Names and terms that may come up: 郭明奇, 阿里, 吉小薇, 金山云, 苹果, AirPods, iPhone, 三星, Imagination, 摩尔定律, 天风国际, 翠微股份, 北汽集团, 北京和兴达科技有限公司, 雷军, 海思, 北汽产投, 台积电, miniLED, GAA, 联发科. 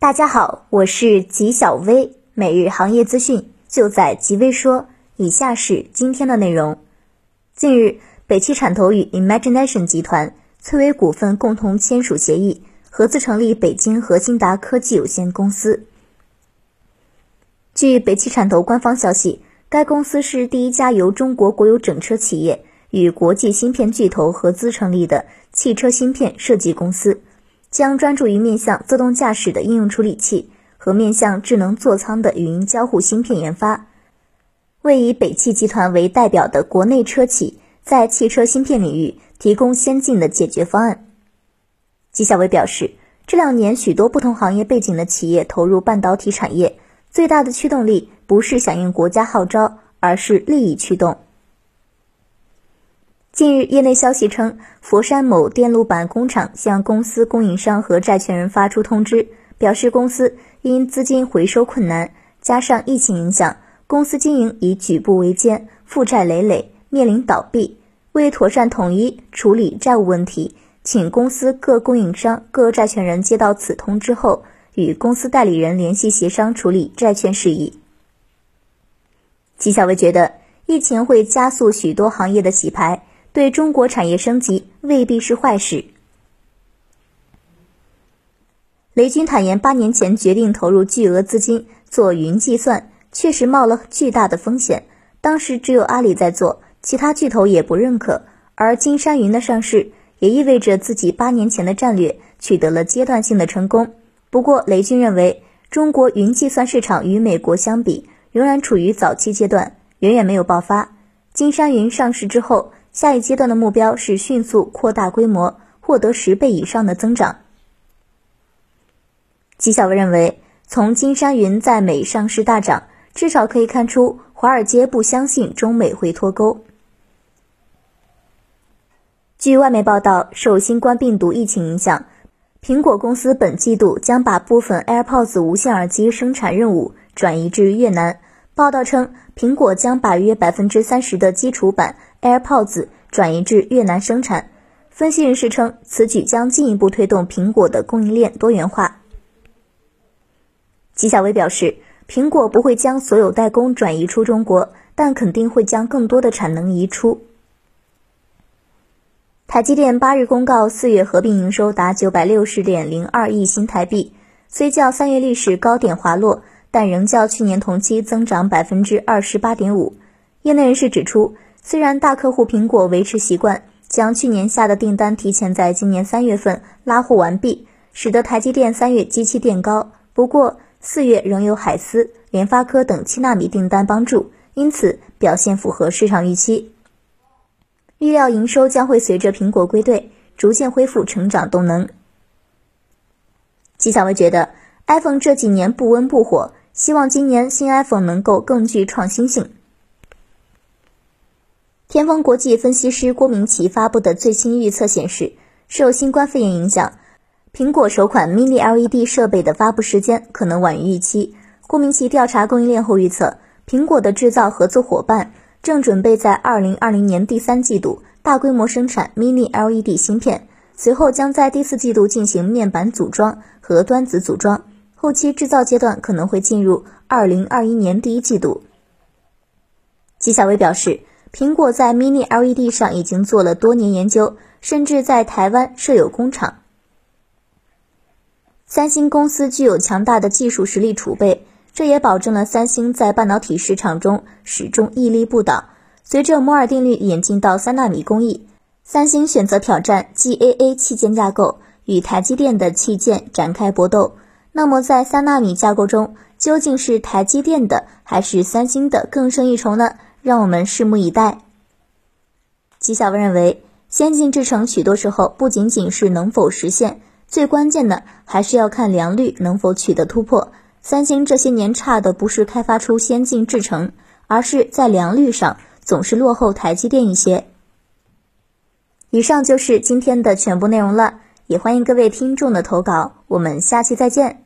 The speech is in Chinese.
大家好，我是吉小薇，每日行业资讯就在吉微说。以下是今天的内容。近日，北汽产投与 Imagination 集团、翠微股份共同签署协议，合资成立北京和兴达科技有限公司。据北汽产投官方消息，该公司是第一家由中国国有整车企业与国际芯片巨头合资成立的汽车芯片设计公司，将专注于面向自动驾驶的应用处理器和面向智能座舱的语音交互芯片研发。为以北汽集团为代表的国内车企在汽车芯片领域提供先进的解决方案。吉小薇表示，这2年许多不同行业背景的企业投入半导体产业，最大的驱动力不是响应国家号召，而是利益驱动。近日，业内消息称，佛山某电路板工厂向公司供应商和债权人发出通知，表示公司因资金回收困难，加上疫情影响，公司经营已举步维艰，负债累累，面临倒闭。为妥善统一处理债务问题，请公司各供应商、各债权人接到此通知后，与公司代理人联系协商处理债券事宜。吉小薇觉得，疫情会加速许多行业的洗牌，对中国产业升级未必是坏事。雷军坦言，8年前决定投入巨额资金做云计算，确实冒了巨大的风险。当时只有阿里在做，其他巨头也不认可。而金山云的上市，也意味着自己8年前的战略取得了阶段性的成功。不过，雷军认为，中国云计算市场与美国相比，仍然处于早期阶段，远远没有爆发。金山云上市之后，下一阶段的目标是迅速扩大规模，获得10倍以上的增长。吉小薇认为，从金山云在美上市大涨，至少可以看出华尔街不相信中美会脱钩。据外媒报道，受新冠病毒疫情影响，苹果公司本季度将把部分 AirPods 无线耳机生产任务转移至越南。报道称，苹果将把约 30% 的基础版 AirPods 转移至越南生产。分析人士称，此举将进一步推动苹果的供应链多元化。吉小薇表示，苹果不会将所有代工转移出中国，但肯定会将更多的产能移出。台积电8日公告，4月合并营收达 960.02 亿新台币，虽较3月历史高点滑落，但仍较去年同期增长 28.5%。 业内人士指出，虽然大客户苹果维持习惯，将去年下的订单提前在今年3月份拉货完毕，使得台积电3月基期垫高，不过4月仍有海思、联发科等7纳米订单帮助，因此表现符合市场预期。预料营收将会随着苹果归队，逐渐恢复成长动能。吉小薇觉得， iPhone 这几年不温不火，希望今年新 iPhone 能够更具创新性。天风国际分析师郭明奇发布的最新预测显示，受新冠肺炎影响，苹果首款 miniLED 设备的发布时间可能晚于预期。郭明奇调查供应链后预测，苹果的制造合作伙伴正准备在2020年第三季度大规模生产 miniLED 芯片，随后将在第四季度进行面板组装和端子组装，后期制造阶段可能会进入2021年第一季度。吉小薇表示，苹果在 miniLED 上已经做了多年研究，甚至在台湾设有工厂。三星公司具有强大的技术实力储备，这也保证了三星在半导体市场中始终屹立不倒。随着摩尔定律演进到3纳米工艺，三星选择挑战 GAA 器件架构，与台积电的器件展开搏斗。那么在3纳米架构中，究竟是台积电的还是三星的更胜一筹呢？让我们拭目以待。吉小薇认为，先进制程许多时候不仅仅是能否实现，最关键的还是要看良率能否取得突破。三星这些年差的不是开发出先进制程，而是在良率上总是落后台积电一些。以上就是今天的全部内容了，也欢迎各位听众的投稿，我们下期再见。